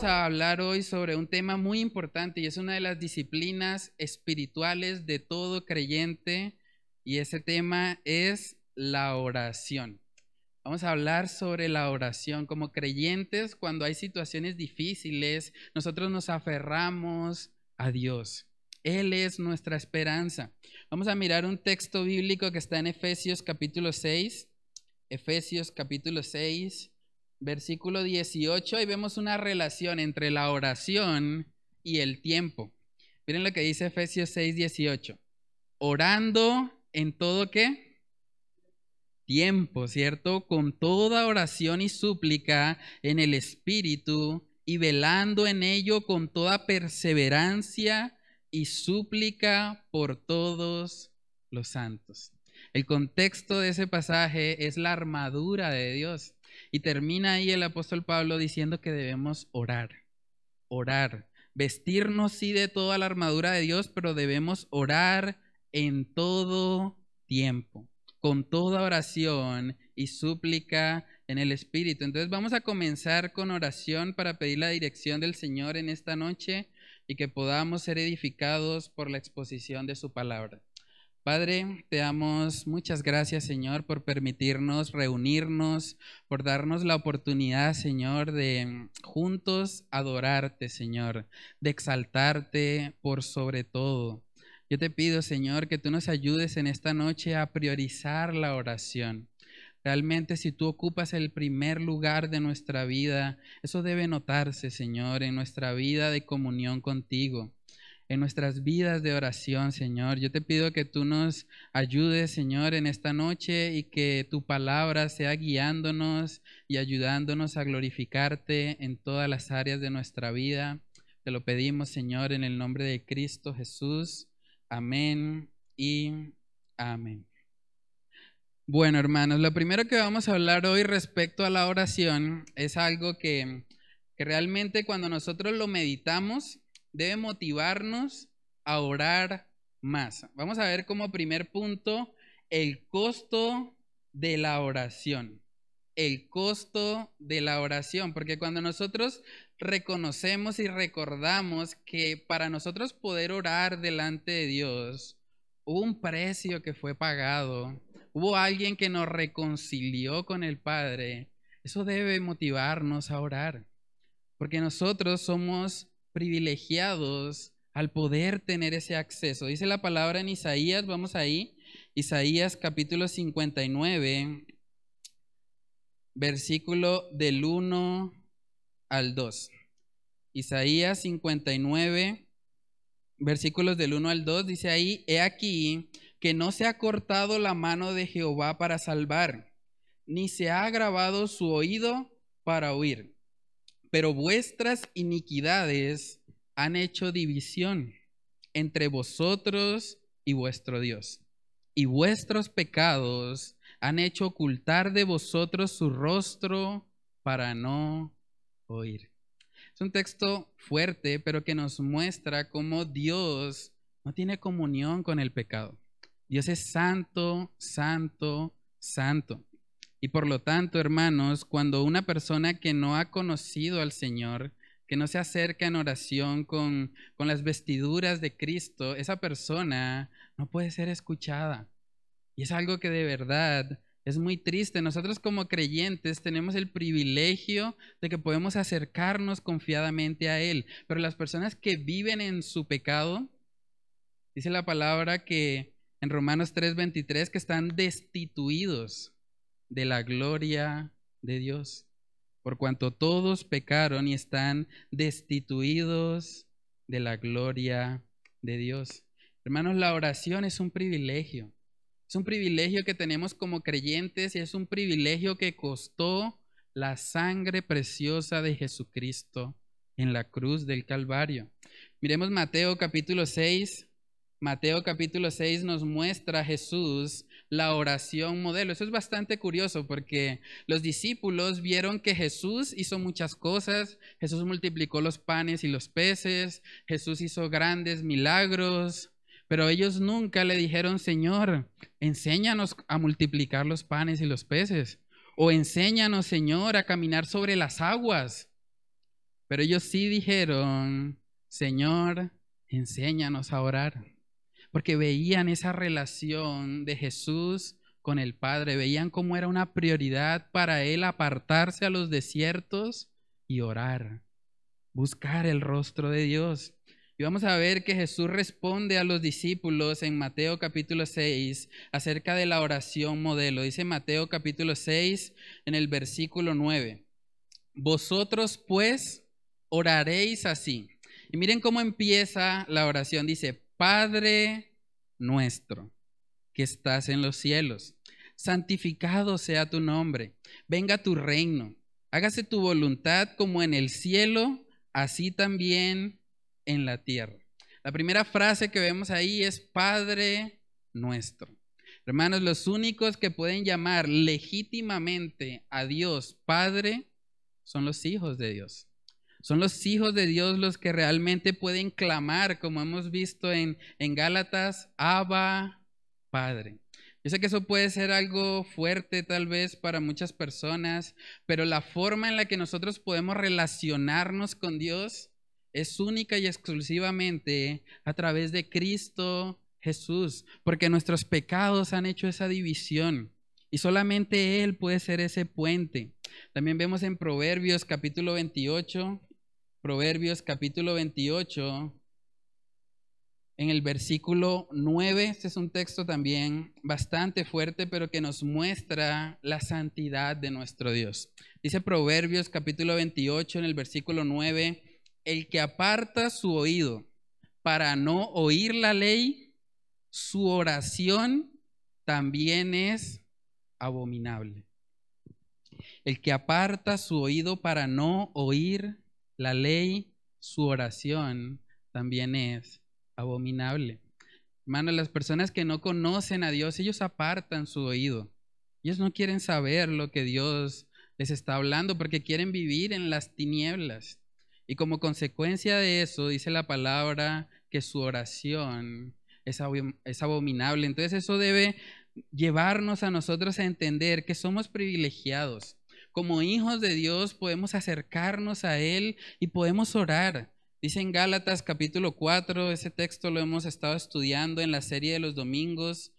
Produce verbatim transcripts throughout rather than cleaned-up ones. A hablar hoy sobre un tema muy importante y es una de las disciplinas espirituales de todo creyente, y ese tema es la oración. Vamos a hablar sobre la oración. Como creyentes, cuando hay situaciones difíciles, nosotros nos aferramos a Dios. Él es nuestra esperanza. Vamos a mirar un texto bíblico que está en Efesios capítulo seis, Efesios capítulo seis, versículo dieciocho, y vemos una relación entre la oración y el tiempo. Miren lo que dice Efesios seis, dieciocho. Orando en todo ¿qué? Tiempo, ¿cierto? Con toda oración y súplica en el Espíritu, y velando en ello con toda perseverancia y súplica por todos los santos. El contexto de ese pasaje es la armadura de Dios. Y termina ahí el apóstol Pablo diciendo que debemos orar, orar, vestirnos sí de toda la armadura de Dios, pero debemos orar en todo tiempo, con toda oración y súplica en el Espíritu. Entonces vamos a comenzar con oración para pedir la dirección del Señor en esta noche y que podamos ser edificados por la exposición de su palabra. Padre, te damos muchas gracias, Señor, por permitirnos reunirnos, por darnos la oportunidad, Señor, de juntos adorarte, Señor, de exaltarte por sobre todo. Yo te pido, Señor, que tú nos ayudes en esta noche a priorizar la oración. Realmente, si tú ocupas el primer lugar de nuestra vida, eso debe notarse, Señor, en nuestra vida de comunión contigo, en nuestras vidas de oración, Señor. Yo te pido que tú nos ayudes, Señor, en esta noche, y que tu palabra sea guiándonos y ayudándonos a glorificarte en todas las áreas de nuestra vida. Te lo pedimos, Señor, en el nombre de Cristo Jesús. Amén y amén. Bueno, hermanos, lo primero que vamos a hablar hoy respecto a la oración es algo que, que realmente cuando nosotros lo meditamos, debe motivarnos a orar más. Vamos a ver como primer punto el costo de la oración. El costo de la oración, porque cuando nosotros reconocemos y recordamos que para nosotros poder orar delante de Dios, hubo un precio que fue pagado, hubo alguien que nos reconcilió con el Padre, eso debe motivarnos a orar, porque nosotros somos privilegiados al poder tener ese acceso. Dice la palabra en Isaías, vamos ahí, Isaías capítulo cincuenta y nueve, versículo del uno al dos. Isaías cincuenta y nueve, versículos del uno al dos, dice ahí: he aquí que no se ha cortado la mano de Jehová para salvar, ni se ha agravado su oído para oír. Pero vuestras iniquidades han hecho división entre vosotros y vuestro Dios, y vuestros pecados han hecho ocultar de vosotros su rostro para no oír. Es un texto fuerte, pero que nos muestra cómo Dios no tiene comunión con el pecado. Dios es santo, santo, santo. Y por lo tanto, hermanos, cuando una persona que no ha conocido al Señor, que no se acerca en oración con, con las vestiduras de Cristo, esa persona no puede ser escuchada. Y es algo que de verdad es muy triste. Nosotros como creyentes tenemos el privilegio de que podemos acercarnos confiadamente a Él. Pero las personas que viven en su pecado, dice la palabra que en Romanos tres, veintitrés, que están destituidos de la gloria de Dios, por cuanto todos pecaron y están destituidos de la gloria de Dios. Hermanos, la oración es un privilegio, es un privilegio que tenemos como creyentes, y es un privilegio que costó la sangre preciosa de Jesucristo en la cruz del Calvario. Miremos Mateo capítulo seis, Mateo capítulo seis nos muestra a Jesús la oración modelo. Eso es bastante curioso porque los discípulos vieron que Jesús hizo muchas cosas. Jesús multiplicó los panes y los peces. Jesús hizo grandes milagros. Pero ellos nunca le dijeron, Señor, enséñanos a multiplicar los panes y los peces. O enséñanos, Señor, a caminar sobre las aguas. Pero ellos sí dijeron, Señor, enséñanos a orar. Porque veían esa relación de Jesús con el Padre, veían cómo era una prioridad para Él apartarse a los desiertos y orar, buscar el rostro de Dios. Y vamos a ver que Jesús responde a los discípulos en Mateo capítulo seis acerca de la oración modelo. Dice Mateo capítulo seis en el versículo nueve, vosotros pues oraréis así. Y miren cómo empieza la oración, dice, Padre nuestro que estás en los cielos, santificado sea tu nombre, venga tu reino, hágase tu voluntad como en el cielo, así también en la tierra. La primera frase que vemos ahí es Padre nuestro. Hermanos, los únicos que pueden llamar legítimamente a Dios Padre son los hijos de Dios. Son los hijos de Dios los que realmente pueden clamar, como hemos visto en, en Gálatas, Abba, Padre. Yo sé que eso puede ser algo fuerte tal vez para muchas personas, pero la forma en la que nosotros podemos relacionarnos con Dios es única y exclusivamente a través de Cristo Jesús, porque nuestros pecados han hecho esa división. Y solamente Él puede ser ese puente. También vemos en Proverbios capítulo veintiocho, Proverbios capítulo veintiocho, en el versículo nueve, este es un texto también bastante fuerte, pero que nos muestra la santidad de nuestro Dios. Dice Proverbios capítulo veintiocho, en el versículo nueve, el que aparta su oído para no oír la ley, su oración también es abominable. El que aparta su oído para no oír la ley, su oración también es abominable. Hermanos, las personas que no conocen a Dios, ellos apartan su oído. Ellos no quieren saber lo que Dios les está hablando porque quieren vivir en las tinieblas. Y como consecuencia de eso, dice la palabra que su oración es abominable. Entonces eso debe llevarnos a nosotros a entender que somos privilegiados. Como hijos de Dios podemos acercarnos a Él y podemos orar. Dice en Gálatas capítulo cuatro, ese texto lo hemos estado estudiando en la serie de los domingos.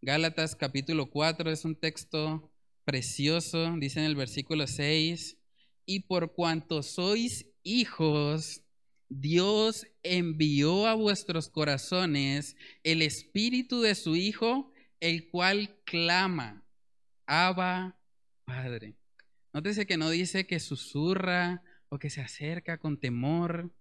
Gálatas capítulo cuatro es un texto precioso, dice en el versículo seis, y por cuanto sois hijos, Dios envió a vuestros corazones el espíritu de su Hijo, el cual clama, Abba, Padre. Nótese que no dice que susurra o que se acerca con temor.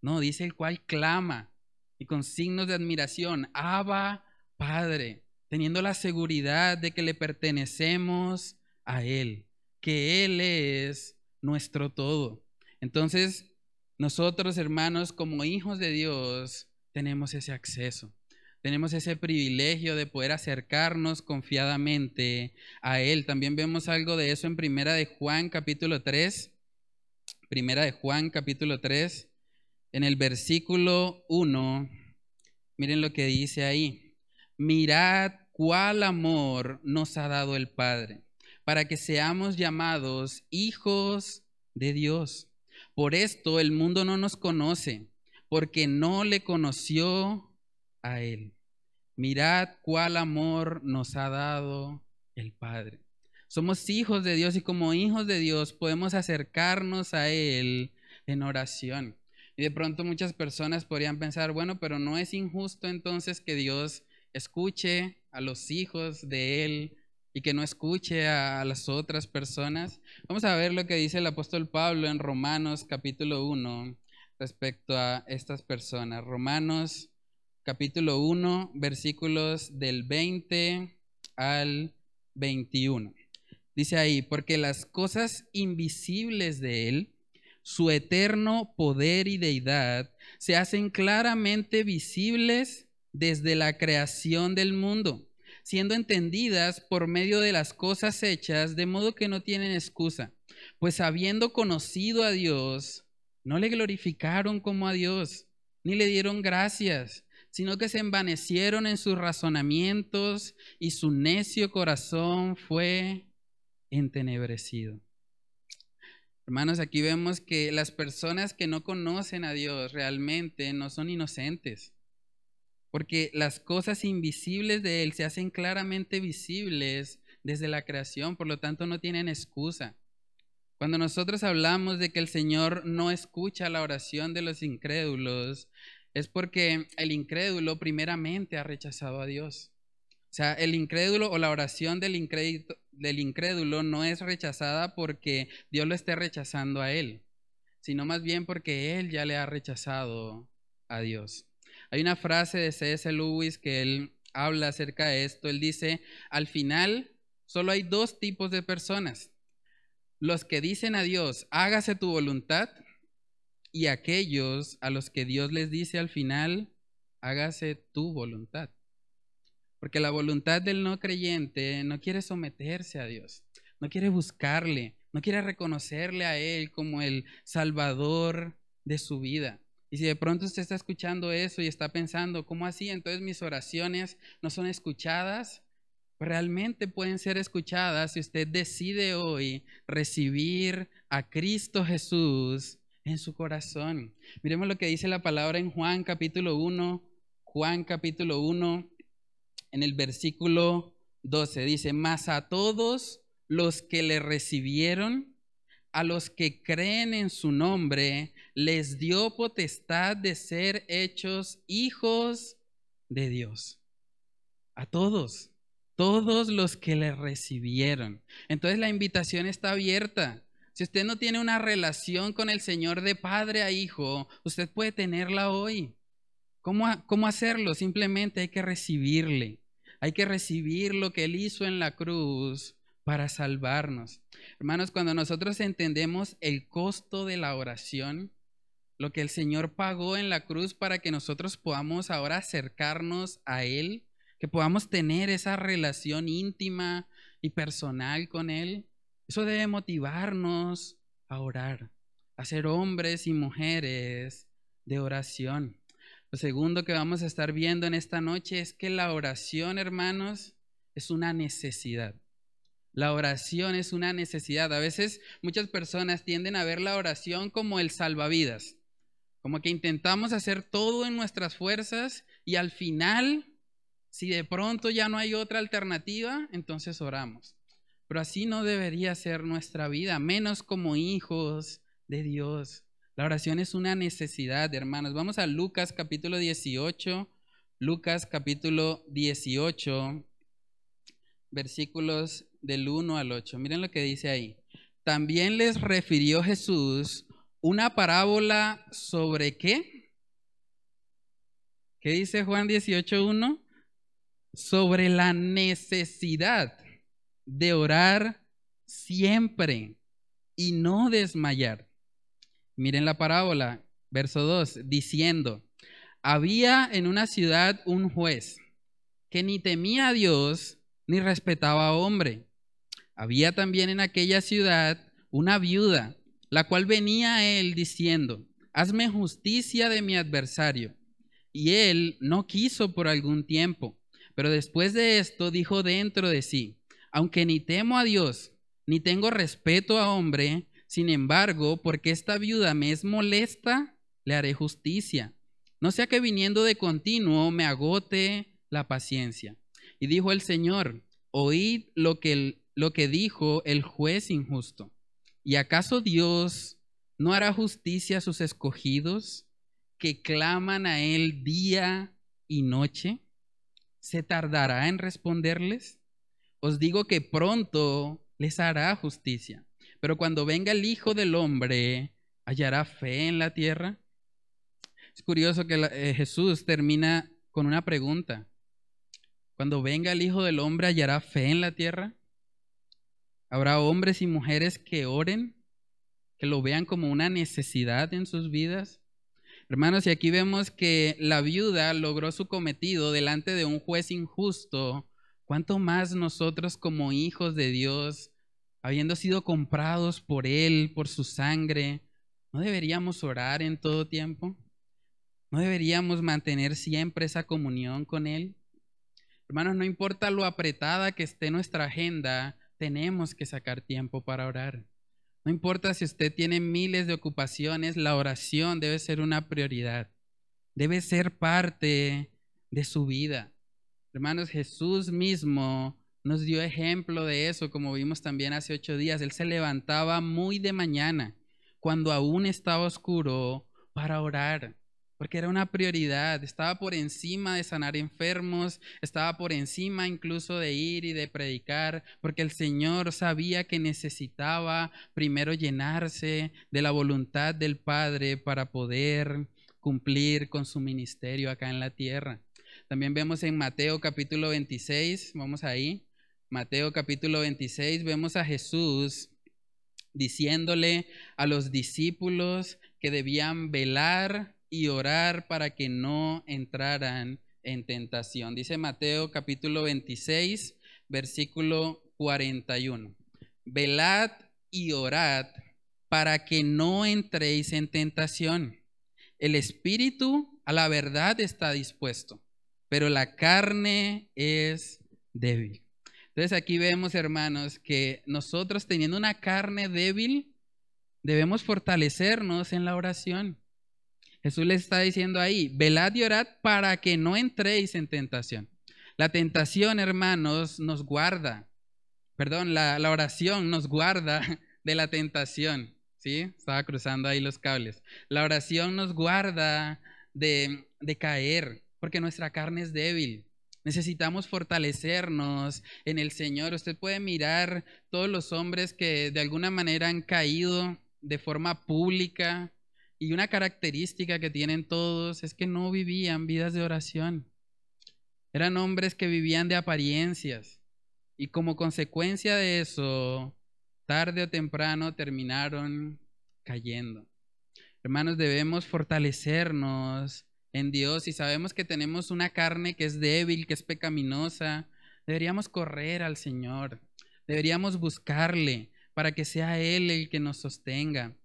No, dice el cual clama y con signos de admiración, Abba, Padre, teniendo la seguridad de que le pertenecemos a Él, que Él es nuestro todo. Entonces, nosotros, hermanos, como hijos de Dios, tenemos ese acceso. Tenemos ese privilegio de poder acercarnos confiadamente a Él. También vemos algo de eso en Primera de Juan capítulo tres. Primera de Juan capítulo tres, en el versículo uno, miren lo que dice ahí. Mirad cuál amor nos ha dado el Padre, para que seamos llamados hijos de Dios. Por esto el mundo no nos conoce, porque no le conoció a Él. Mirad cuál amor nos ha dado el Padre. Somos hijos de Dios y como hijos de Dios podemos acercarnos a Él en oración. Y de pronto muchas personas podrían pensar, bueno, pero no es injusto entonces que Dios escuche a los hijos de Él y que no escuche a las otras personas. Vamos a ver lo que dice el apóstol Pablo en Romanos capítulo uno respecto a estas personas. Romanos capítulo uno, versículos del veinte al veintiuno. Dice ahí, porque las cosas invisibles de Él, su eterno poder y deidad, se hacen claramente visibles desde la creación del mundo, siendo entendidas por medio de las cosas hechas, de modo que no tienen excusa. Pues habiendo conocido a Dios, no le glorificaron como a Dios, ni le dieron gracias, sino que se envanecieron en sus razonamientos y su necio corazón fue entenebrecido. Hermanos, aquí vemos que las personas que no conocen a Dios realmente no son inocentes, porque las cosas invisibles de Él se hacen claramente visibles desde la creación, por lo tanto no tienen excusa. Cuando nosotros hablamos de que el Señor no escucha la oración de los incrédulos, es porque el incrédulo primeramente ha rechazado a Dios. O sea, el incrédulo o la oración del incrédulo, del incrédulo no es rechazada porque Dios lo esté rechazando a él, sino más bien porque él ya le ha rechazado a Dios. Hay una frase de C S Lewis que él habla acerca de esto. Él dice, al final solo hay dos tipos de personas: los que dicen a Dios, hágase tu voluntad, y aquellos a los que Dios les dice al final, hágase tu voluntad. Porque la voluntad del no creyente no quiere someterse a Dios, no quiere buscarle, no quiere reconocerle a Él como el Salvador de su vida. Y si de pronto usted está escuchando eso y está pensando, ¿cómo así? Entonces mis oraciones no son escuchadas. Realmente pueden ser escuchadas si usted decide hoy recibir a Cristo Jesús en su corazón. Miremos lo que dice la palabra en Juan capítulo uno, Juan capítulo uno, en el versículo doce. Dice, mas a todos los que le recibieron, a los que creen en su nombre, les dio potestad de ser hechos hijos de Dios. A todos. Todos los que le recibieron. Entonces la invitación está abierta. Si usted no tiene una relación con el Señor de padre a hijo, usted puede tenerla hoy. ¿Cómo, cómo hacerlo? Simplemente hay que recibirle. Hay que recibir lo que Él hizo en la cruz para salvarnos. Hermanos, cuando nosotros entendemos el costo de la oración, lo que el Señor pagó en la cruz para que nosotros podamos ahora acercarnos a Él, que podamos tener esa relación íntima y personal con Él, eso debe motivarnos a orar, a ser hombres y mujeres de oración. Lo segundo que vamos a estar viendo en esta noche es que la oración, hermanos, es una necesidad. La oración es una necesidad. A veces muchas personas tienden a ver la oración como el salvavidas, como que intentamos hacer todo en nuestras fuerzas y al final, si de pronto ya no hay otra alternativa, entonces oramos. Pero así no debería ser nuestra vida, menos como hijos de Dios. La oración es una necesidad, hermanos. Vamos a Lucas capítulo dieciocho, Lucas capítulo dieciocho, versículos del uno al ocho. Miren lo que dice ahí. También les refirió Jesús una parábola sobre ¿qué? ¿Qué dice Juan dieciocho uno? Sobre la necesidad de orar siempre y no desmayar. Miren la parábola, verso dos, diciendo, había en una ciudad un juez que ni temía a Dios ni respetaba a hombre. Había también en aquella ciudad una viuda, la cual venía a él diciendo, hazme justicia de mi adversario. Y él no quiso por algún tiempo. Pero después de esto dijo dentro de sí, aunque ni temo a Dios, ni tengo respeto a hombre, sin embargo, porque esta viuda me es molesta, le haré justicia. No sea que viniendo de continuo me agote la paciencia. Y dijo el Señor, oíd lo que, lo que dijo el juez injusto. ¿Y acaso Dios no hará justicia a sus escogidos, que claman a él día y noche? ¿Se tardará en responderles? Os digo que pronto les hará justicia, pero cuando venga el Hijo del Hombre, ¿hallará fe en la tierra? Es curioso que la, eh, Jesús termina con una pregunta. ¿Cuando venga el Hijo del Hombre, hallará fe en la tierra? ¿Habrá hombres y mujeres que oren, que lo vean como una necesidad en sus vidas? Hermanos, y aquí vemos que la viuda logró su cometido delante de un juez injusto. ¿Cuánto más nosotros como hijos de Dios, habiendo sido comprados por Él, por su sangre, no deberíamos orar en todo tiempo? ¿No deberíamos mantener siempre esa comunión con Él? Hermanos, no importa lo apretada que esté nuestra agenda, tenemos que sacar tiempo para orar. No importa si usted tiene miles de ocupaciones, la oración debe ser una prioridad. Debe ser parte de su vida. Hermanos, Jesús mismo nos dio ejemplo de eso, como vimos también hace ocho días. Él se levantaba muy de mañana, cuando aún estaba oscuro, para orar, porque era una prioridad. Estaba por encima de sanar enfermos, estaba por encima incluso de ir y de predicar, porque el Señor sabía que necesitaba primero llenarse de la voluntad del Padre para poder cumplir con su ministerio acá en la tierra. También vemos en Mateo capítulo veintiséis, vamos ahí, Mateo capítulo veintiséis, vemos a Jesús diciéndole a los discípulos que debían velar y orar para que no entraran en tentación. Dice Mateo capítulo veintiséis, versículo cuarenta y uno. Velad y orad para que no entréis en tentación. El espíritu a la verdad está dispuesto, pero la carne es débil. Entonces aquí vemos, hermanos, que nosotros teniendo una carne débil, debemos fortalecernos en la oración. Jesús les está diciendo ahí, velad y orad para que no entréis en tentación. La tentación, hermanos, nos guarda, perdón, la, la oración nos guarda de la tentación, ¿sí? Estaba cruzando ahí los cables. La oración nos guarda de, de caer, porque nuestra carne es débil. Necesitamos fortalecernos en el Señor. Usted puede mirar todos los hombres que de alguna manera han caído de forma pública, y una característica que tienen todos es que no vivían vidas de oración. Eran hombres que vivían de apariencias. Y como consecuencia de eso, tarde o temprano terminaron cayendo. Hermanos, debemos fortalecernos en Dios. Si sabemos que tenemos una carne que es débil, que es pecaminosa, deberíamos correr al Señor. Deberíamos buscarle para que sea Él el que nos sostenga.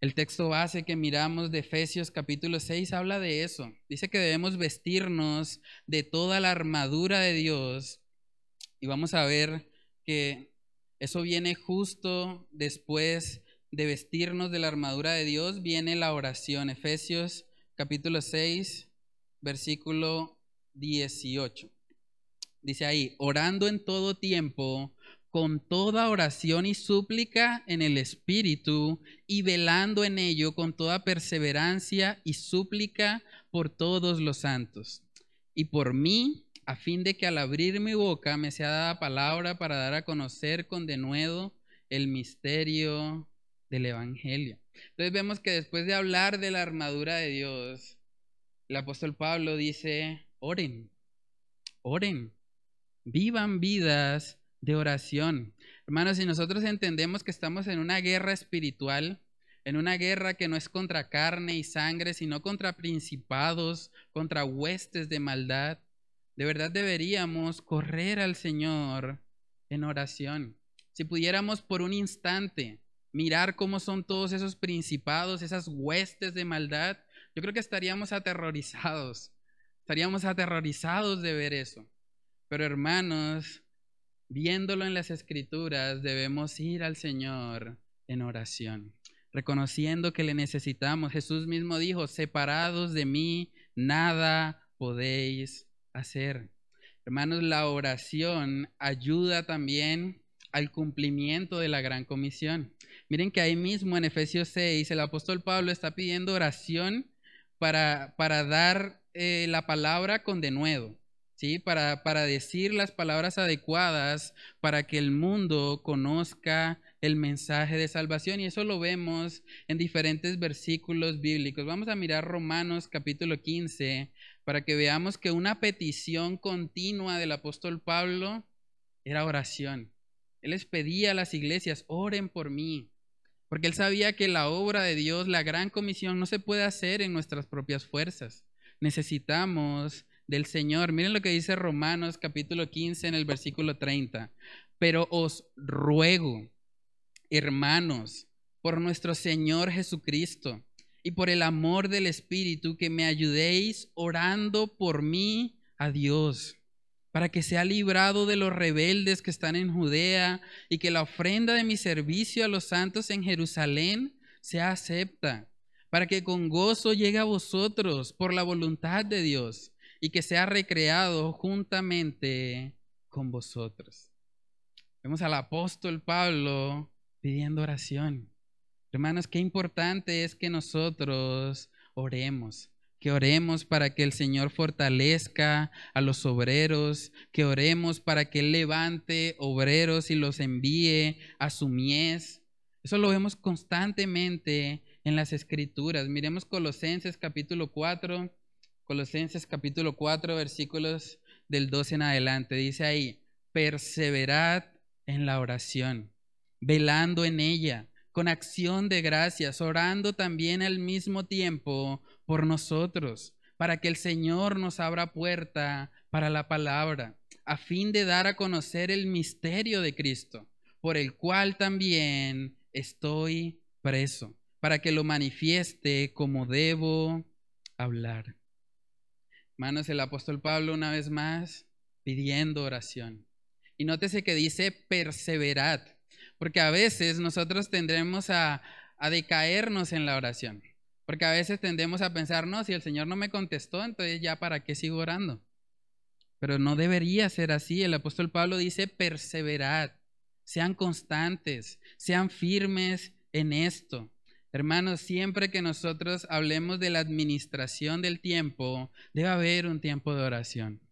El texto base que miramos de Efesios capítulo seis habla de eso. Dice que debemos vestirnos de toda la armadura de Dios. Y vamos a ver que eso viene justo después de vestirnos de la armadura de Dios, viene la oración. Efesios capítulo seis, versículo dieciocho. Dice ahí, orando en todo tiempo, con toda oración y súplica en el Espíritu, y velando en ello con toda perseverancia y súplica por todos los santos, y por mí, a fin de que al abrir mi boca me sea dada palabra para dar a conocer con denuedo el misterio del Evangelio. Entonces vemos que después de hablar de la armadura de Dios, el apóstol Pablo dice, oren, oren, vivan vidas de oración. Hermanos, si nosotros entendemos que estamos en una guerra espiritual, en una guerra que no es contra carne y sangre, sino contra principados, contra huestes de maldad, de verdad deberíamos correr al Señor en oración. Si pudiéramos por un instante mirar cómo son todos esos principados, esas huestes de maldad, yo creo que estaríamos aterrorizados, estaríamos aterrorizados de ver eso. Pero hermanos, viéndolo en las Escrituras, debemos ir al Señor en oración, reconociendo que le necesitamos. Jesús mismo dijo, separados de mí, nada podéis hacer. Hermanos, la oración ayuda también al cumplimiento de la gran comisión. Miren que ahí mismo en Efesios seis, el apóstol Pablo está pidiendo oración para, para dar eh, la palabra con denuedo. ¿Sí? Para, para decir las palabras adecuadas para que el mundo conozca el mensaje de salvación. Y eso lo vemos en diferentes versículos bíblicos. Vamos a mirar Romanos capítulo quince para que veamos que una petición continua del apóstol Pablo era oración. Él les pedía a las iglesias, oren por mí, porque él sabía que la obra de Dios, la gran comisión, no se puede hacer en nuestras propias fuerzas. Necesitamos del Señor. Miren lo que dice Romanos capítulo quince en el versículo treinta. Pero os ruego, hermanos, por nuestro Señor Jesucristo y por el amor del Espíritu, que me ayudéis orando por mí a Dios, para que sea librado de los rebeldes que están en Judea y que la ofrenda de mi servicio a los santos en Jerusalén sea acepta, para que con gozo llegue a vosotros por la voluntad de Dios y que sea recreado juntamente con vosotros. Vemos al apóstol Pablo pidiendo oración. Hermanos, qué importante es que nosotros oremos. Que oremos para que el Señor fortalezca a los obreros, que oremos para que Él levante obreros y los envíe a su mies. Eso lo vemos constantemente en las Escrituras. Miremos Colosenses capítulo cuatro, Colosenses capítulo cuatro, versículos del doce en adelante. Dice ahí, perseverad en la oración, velando en ella, con acción de gracias, orando también al mismo tiempo por nosotros, para que el Señor nos abra puerta para la palabra, a fin de dar a conocer el misterio de Cristo, por el cual también estoy preso, para que lo manifieste como debo hablar. Hermanos, el apóstol Pablo una vez más pidiendo oración. Y nótese que dice perseverad. Porque a veces nosotros tendremos a, a decaernos en la oración. Porque a veces tendemos a pensar, no, si el Señor no me contestó, entonces ya para qué sigo orando. Pero no debería ser así. El apóstol Pablo dice, perseverad, sean constantes, sean firmes en esto. Hermanos, siempre que nosotros hablemos de la administración del tiempo, debe haber un tiempo de oración.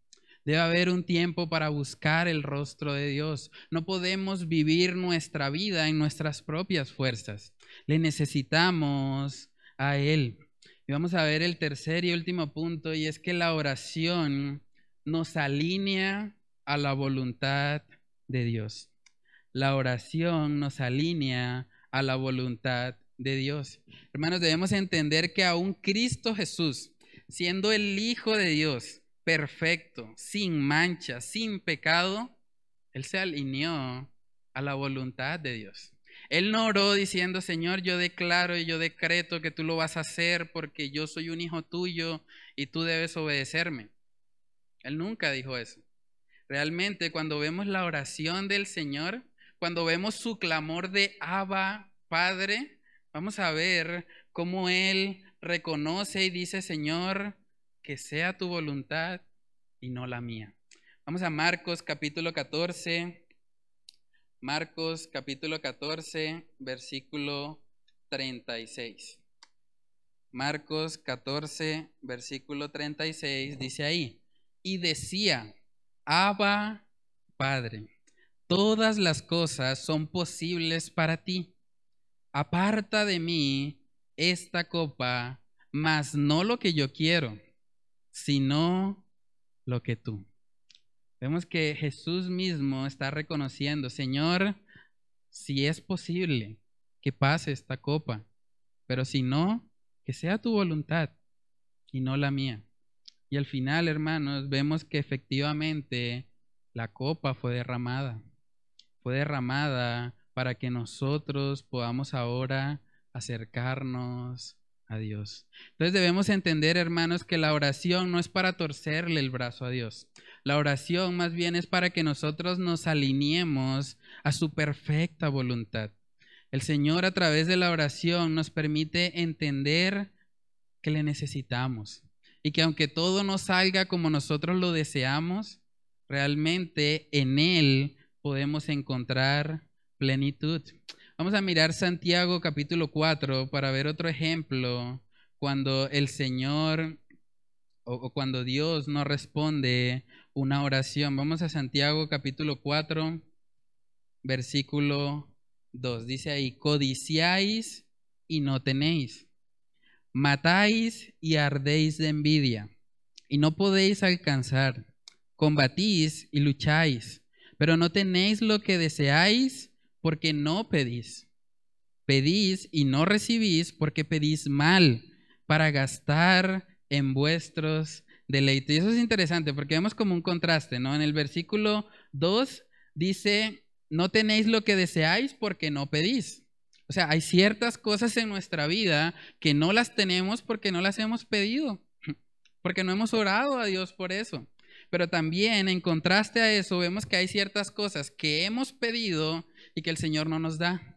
Debe haber un tiempo para buscar el rostro de Dios. No podemos vivir nuestra vida en nuestras propias fuerzas. Le necesitamos a Él. Y vamos a ver el tercer y último punto, y es que la oración nos alinea a la voluntad de Dios. La oración nos alinea a la voluntad de Dios. Hermanos, debemos entender que aún Cristo Jesús, siendo el Hijo de Dios, perfecto, sin mancha, sin pecado, Él se alineó a la voluntad de Dios. Él no oró diciendo, Señor, yo declaro y yo decreto que tú lo vas a hacer porque yo soy un hijo tuyo y tú debes obedecerme. Él nunca dijo eso. Realmente, cuando vemos la oración del Señor, cuando vemos su clamor de Abba, Padre, vamos a ver cómo Él reconoce y dice, Señor, que sea tu voluntad y no la mía. Vamos a Marcos capítulo catorce. Marcos capítulo catorce, versículo treinta y seis. Marcos catorce, versículo treinta y seis, dice ahí, y decía, Abba, Padre, todas las cosas son posibles para ti. Aparta de mí esta copa, mas no lo que yo quiero, sino lo que tú. Vemos que Jesús mismo está reconociendo, Señor, si es posible que pase esta copa, pero si no, que sea tu voluntad y no la mía. Y al final, hermanos, vemos que efectivamente la copa fue derramada. Fue derramada para que nosotros podamos ahora acercarnos a Dios. Entonces debemos entender, hermanos, que la oración no es para torcerle el brazo a Dios. La oración más bien es para que nosotros nos alineemos a su perfecta voluntad. El Señor, a través de la oración, nos permite entender que le necesitamos y que aunque todo no salga como nosotros lo deseamos, realmente en Él podemos encontrar plenitud. Vamos a mirar Santiago capítulo cuatro para ver otro ejemplo cuando el Señor o, o cuando Dios no responde una oración. Vamos a Santiago capítulo cuatro, versículo dos. Dice ahí, codiciáis y no tenéis, matáis y ardéis de envidia y no podéis alcanzar, combatís y lucháis, pero no tenéis lo que deseáis, porque no pedís. Pedís y no recibís porque pedís mal para gastar en vuestros deleites. Y eso es interesante porque vemos como un contraste, ¿no? En el versículo dos dice, no tenéis lo que deseáis porque no pedís. O sea, hay ciertas cosas en nuestra vida que no las tenemos porque no las hemos pedido, porque no hemos orado a Dios por eso. Pero también en contraste a eso vemos que hay ciertas cosas que hemos pedido y que el Señor no nos da.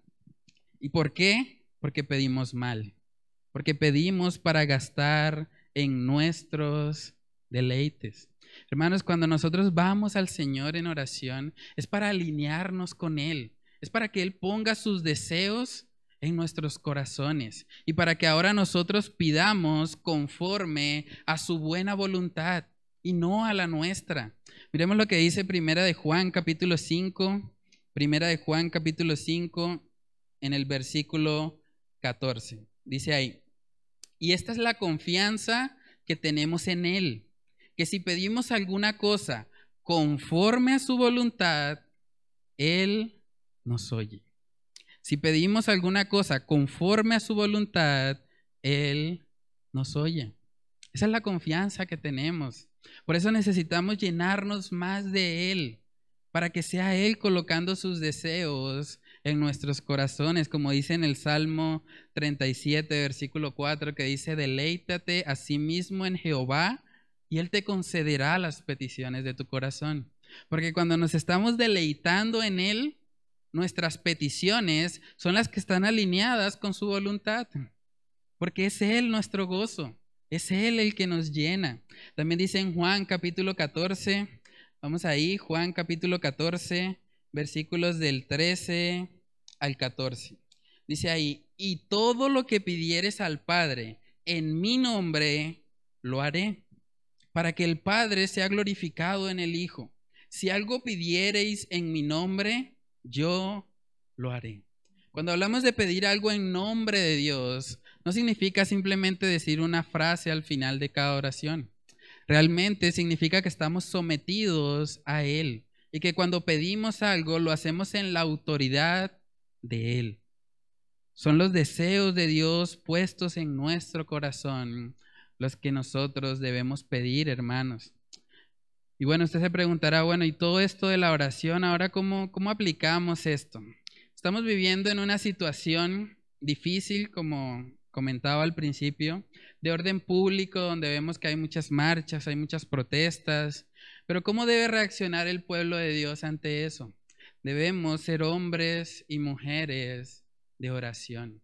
¿Y por qué? Porque pedimos mal, porque pedimos para gastar en nuestros deleites. Hermanos, cuando nosotros vamos al Señor en oración es para alinearnos con Él. Es para que Él ponga sus deseos en nuestros corazones y para que ahora nosotros pidamos conforme a su buena voluntad y no a la nuestra. Miremos lo que dice Primera de Juan capítulo cinco, Primera de Juan capítulo cinco en el versículo catorce. Dice ahí, y esta es la confianza que tenemos en Él, que si pedimos alguna cosa conforme a su voluntad, Él nos oye. Si pedimos alguna cosa conforme a su voluntad, Él nos oye. Esa es la confianza que tenemos. Por eso necesitamos llenarnos más de Él, para que sea Él colocando sus deseos en nuestros corazones, como dice en el Salmo treinta y siete, versículo cuatro, que dice, deleítate a sí mismo en Jehová y Él te concederá las peticiones de tu corazón. Porque cuando nos estamos deleitando en Él, nuestras peticiones son las que están alineadas con su voluntad, porque es Él nuestro gozo, es Él el que nos llena. También dice en Juan capítulo catorce, vamos ahí, Juan capítulo catorce, versículos del trece al catorce. Dice ahí, y todo lo que pidieres al Padre en mi nombre lo haré, para que el Padre sea glorificado en el Hijo. Si algo pidiereis en mi nombre, yo lo haré. Cuando hablamos de pedir algo en nombre de Dios, no significa simplemente decir una frase al final de cada oración. Realmente significa que estamos sometidos a Él y que cuando pedimos algo lo hacemos en la autoridad de Él. Son los deseos de Dios puestos en nuestro corazón los que nosotros debemos pedir, hermanos. Y bueno, usted se preguntará, bueno, ¿y todo esto de la oración, ahora cómo, cómo aplicamos esto? Estamos viviendo en una situación difícil, como comentaba al principio, de orden público, donde vemos que hay muchas marchas, hay muchas protestas, pero ¿cómo debe reaccionar el pueblo de Dios ante eso? Debemos ser hombres y mujeres de oración,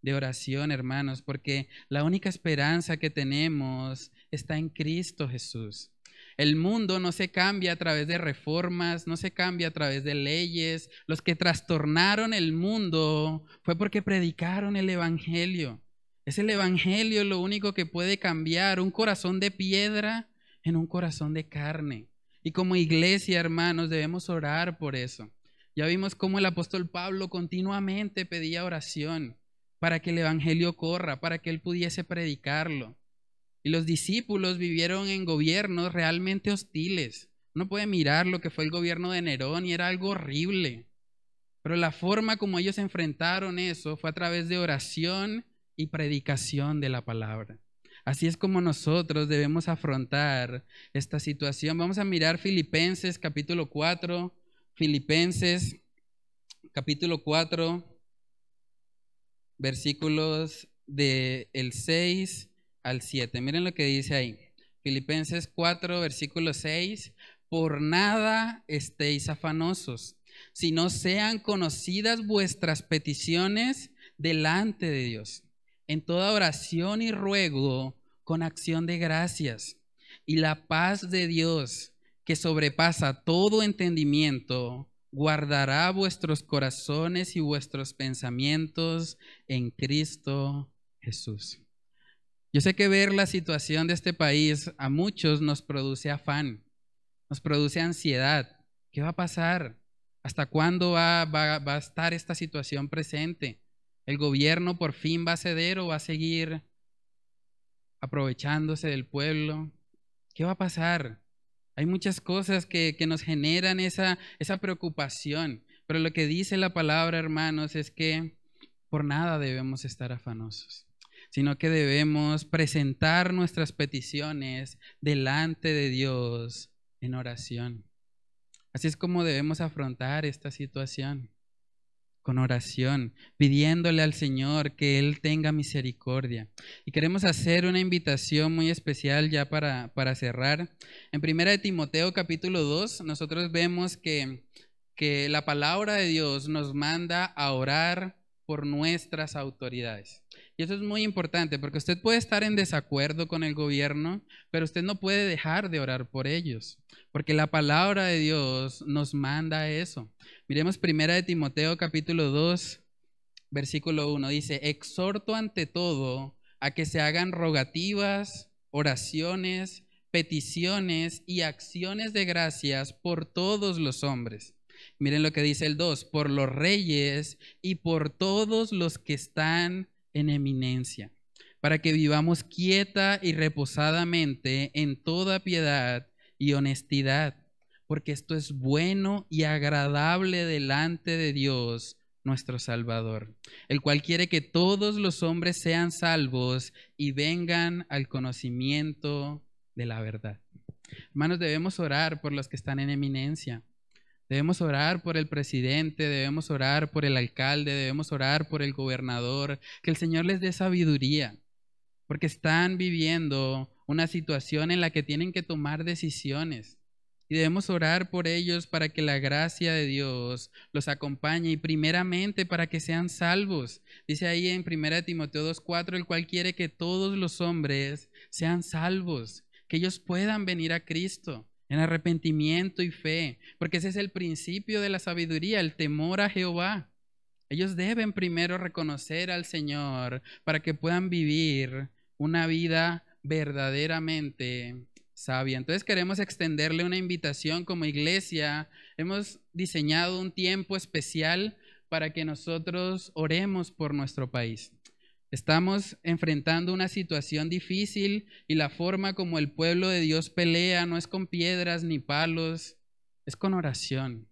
de oración, hermanos, porque la única esperanza que tenemos está en Cristo Jesús. El mundo no se cambia a través de reformas, no se cambia a través de leyes. Los que trastornaron el mundo fue porque predicaron el evangelio. Es el evangelio lo único que puede cambiar un corazón de piedra en un corazón de carne. Y como iglesia, hermanos, debemos orar por eso. Ya vimos cómo el apóstol Pablo continuamente pedía oración para que el evangelio corra, para que él pudiese predicarlo. Y los discípulos vivieron en gobiernos realmente hostiles. Uno puede mirar lo que fue el gobierno de Nerón y era algo horrible. Pero la forma como ellos enfrentaron eso fue a través de oración y predicación de la palabra. Así es como nosotros debemos afrontar esta situación. Vamos a mirar Filipenses capítulo cuatro. Filipenses capítulo cuatro, versículos del seis al siete. Miren lo que dice ahí, Filipenses cuatro, versículo seis, por nada estéis afanosos, sino sean conocidas vuestras peticiones delante de Dios, en toda oración y ruego con acción de gracias, y la paz de Dios, que sobrepasa todo entendimiento, guardará vuestros corazones y vuestros pensamientos en Cristo Jesús. Yo sé que ver la situación de este país a muchos nos produce afán, nos produce ansiedad. ¿Qué va a pasar? ¿Hasta cuándo va, va, va a estar esta situación presente? ¿El gobierno por fin va a ceder o va a seguir aprovechándose del pueblo? ¿Qué va a pasar? Hay muchas cosas que, que nos generan esa, esa preocupación, pero lo que dice la palabra, hermanos, es que Por nada debemos estar afanosos, sino que debemos presentar nuestras peticiones delante de Dios en oración. Así es como debemos afrontar esta situación, con oración, pidiéndole al Señor que Él tenga misericordia. Y queremos hacer una invitación muy especial ya para, para cerrar. En primera de Timoteo capítulo dos, nosotros vemos que, que la palabra de Dios nos manda a orar por nuestras autoridades. Y eso es muy importante, porque usted puede estar en desacuerdo con el gobierno, pero usted no puede dejar de orar por ellos, porque la palabra de Dios nos manda a eso. Miremos primera de Timoteo capítulo dos, versículo uno, dice: exhorto ante todo a que se hagan rogativas, oraciones, peticiones y acciones de gracias por todos los hombres. Miren lo que dice el dos, por los reyes y por todos los que están en eminencia, para que vivamos quieta y reposadamente en toda piedad y honestidad, porque esto es bueno y agradable delante de Dios nuestro Salvador, el cual quiere que todos los hombres sean salvos y vengan al conocimiento de la verdad. Hermanos, debemos orar por los que están en eminencia. Debemos orar por el presidente, debemos orar por el alcalde, debemos orar por el gobernador, que el Señor les dé sabiduría, porque están viviendo una situación en la que tienen que tomar decisiones, y debemos orar por ellos para que la gracia de Dios los acompañe, y primeramente para que sean salvos. Dice ahí en primera de Timoteo dos cuatro, el cual quiere que todos los hombres sean salvos, que ellos puedan venir a Cristo en arrepentimiento y fe, porque ese es el principio de la sabiduría, el temor a Jehová. Ellos deben primero reconocer al Señor para que puedan vivir una vida verdaderamente sabia. Entonces queremos extenderle una invitación como iglesia. Hemos diseñado un tiempo especial para que nosotros oremos por nuestro país. Estamos enfrentando una situación difícil, y la forma como el pueblo de Dios pelea no es con piedras ni palos, es con oración.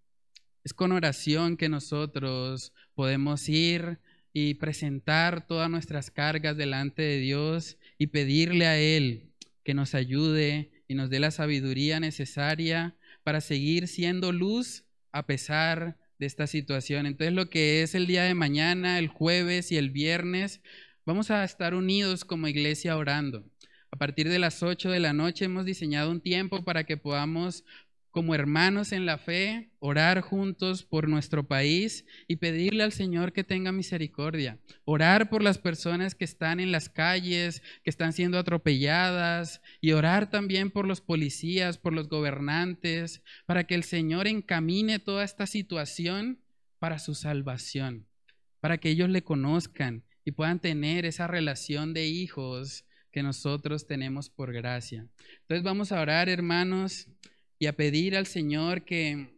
Es con oración que nosotros podemos ir y presentar todas nuestras cargas delante de Dios y pedirle a Él que nos ayude y nos dé la sabiduría necesaria para seguir siendo luz a pesar de esta situación. Entonces, lo que es el día de mañana, el jueves y el viernes, vamos a estar unidos como iglesia orando. A partir de las ocho de la noche hemos diseñado un tiempo para que podamos, como hermanos en la fe, orar juntos por nuestro país y pedirle al Señor que tenga misericordia. Orar por las personas que están en las calles, que están siendo atropelladas, y orar también por los policías, por los gobernantes, para que el Señor encamine toda esta situación para su salvación, para que ellos le conozcan y puedan tener esa relación de hijos que nosotros tenemos por gracia. Entonces vamos a orar, hermanos, y a pedir al Señor que,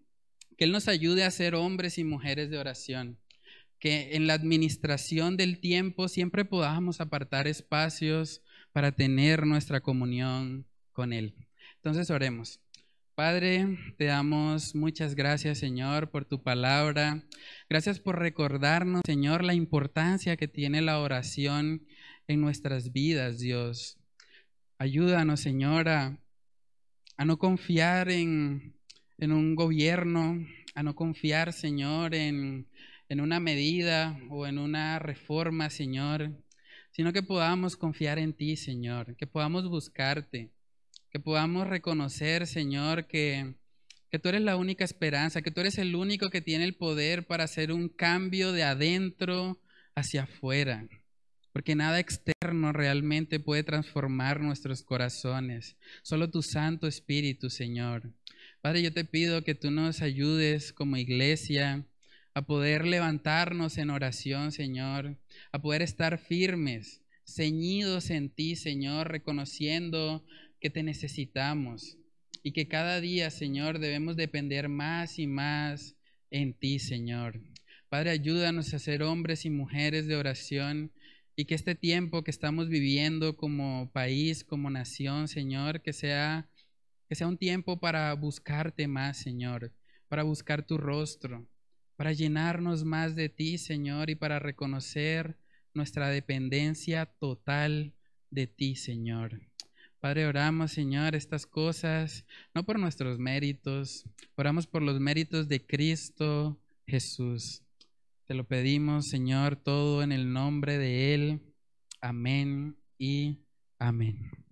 que Él nos ayude a ser hombres y mujeres de oración, que en la administración del tiempo siempre podamos apartar espacios para tener nuestra comunión con Él. Entonces oremos. Padre, te damos muchas gracias, Señor, por tu palabra. Gracias por recordarnos, Señor, la importancia que tiene la oración en nuestras vidas, Dios. Ayúdanos, Señor, a, a no confiar en, en un gobierno, a no confiar, Señor, en, en una medida o en una reforma, Señor, sino que podamos confiar en ti, Señor, que podamos buscarte, que podamos reconocer, Señor, que, que tú eres la única esperanza, que tú eres el único que tiene el poder para hacer un cambio de adentro hacia afuera, porque nada externo realmente puede transformar nuestros corazones, solo tu Santo Espíritu, Señor. Padre, yo te pido que tú nos ayudes como iglesia a poder levantarnos en oración, Señor, a poder estar firmes, ceñidos en ti, Señor, reconociendo que te necesitamos y que cada día, Señor, debemos depender más y más en ti, Señor. Padre, ayúdanos a ser hombres y mujeres de oración, y que este tiempo que estamos viviendo como país, como nación, Señor, que sea, que sea un tiempo para buscarte más, Señor, para buscar tu rostro, para llenarnos más de ti, Señor, y para reconocer nuestra dependencia total de ti, Señor. Padre, oramos, Señor, estas cosas, no por nuestros méritos, oramos por los méritos de Cristo Jesús. Te lo pedimos, Señor, todo en el nombre de Él. Amén y amén.